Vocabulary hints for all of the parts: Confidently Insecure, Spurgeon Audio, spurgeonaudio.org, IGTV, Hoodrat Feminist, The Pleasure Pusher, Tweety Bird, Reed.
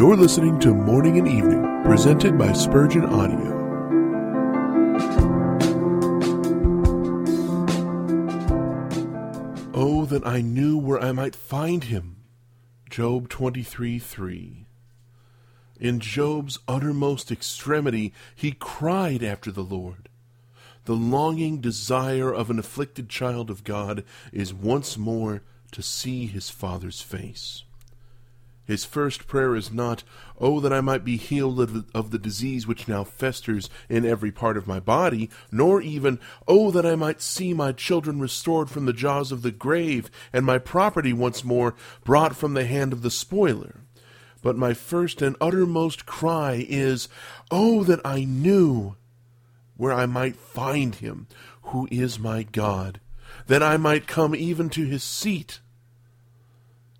You're listening to Morning and Evening, presented by Spurgeon Audio. Oh, that I knew where I might find him. Job 23:3. In Job's uttermost extremity, he cried after the Lord. The longing desire of an afflicted child of God is once more to see his Father's face. His first prayer is not, "Oh, that I might be healed of the disease which now festers in every part of my body," nor even, "Oh, that I might see my children restored from the jaws of the grave, and my property once more brought from the hand of the spoiler." But my first and uttermost cry is, "Oh, that I knew where I might find him, who is my God, that I might come even to his seat."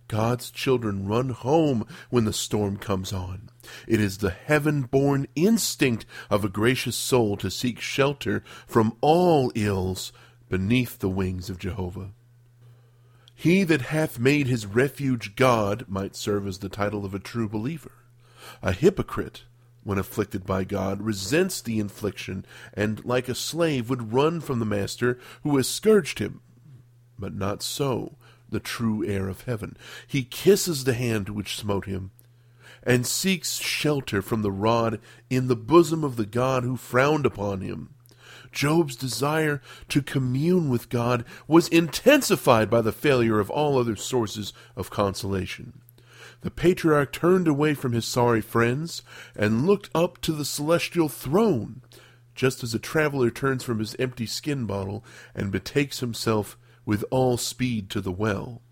God's children run home when the storm comes on. It is the heaven-born instinct of a gracious soul to seek shelter from all ills beneath the wings of Jehovah. "He that hath made his refuge God" might serve as the title of a true believer. A hypocrite, when afflicted by God, resents the infliction, and like a slave would run from the master who has scourged him. But not so the true heir of heaven. He kisses the hand which smote him, and seeks shelter from the rod in the bosom of the God who frowned upon him. Job's desire to commune with God was intensified by the failure of all other sources of consolation. The patriarch turned away from his sorry friends and looked up to the celestial throne, just as a traveler turns from his empty skin bottle and betakes himself with all speed to the well.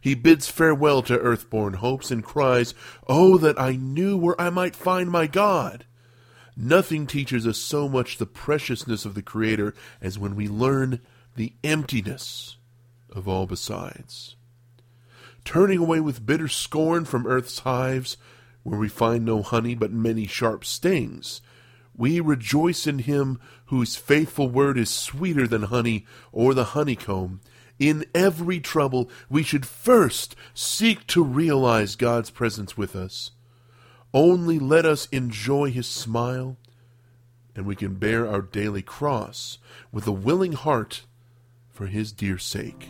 He bids farewell to earth-born hopes and cries, "Oh, that I knew where I might find my God!" Nothing teaches us so much the preciousness of the Creator as when we learn the emptiness of all besides. Turning away with bitter scorn from earth's hives, where we find no honey but many sharp stings, we rejoice in him whose faithful word is sweeter than honey or the honeycomb. In every trouble, we should first seek to realize God's presence with us. Only let us enjoy his smile, and we can bear our daily cross with a willing heart for his dear sake.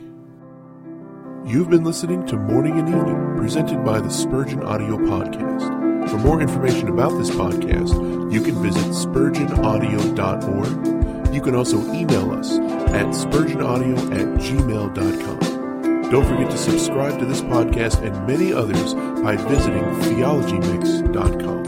You've been listening to Morning and Evening, presented by the Spurgeon Audio Podcast. For more information about this podcast, you can visit spurgeonaudio.org. You can also email us at spurgeonaudio@gmail.com. Don't forget to subscribe to this podcast and many others by visiting TheologyMix.com.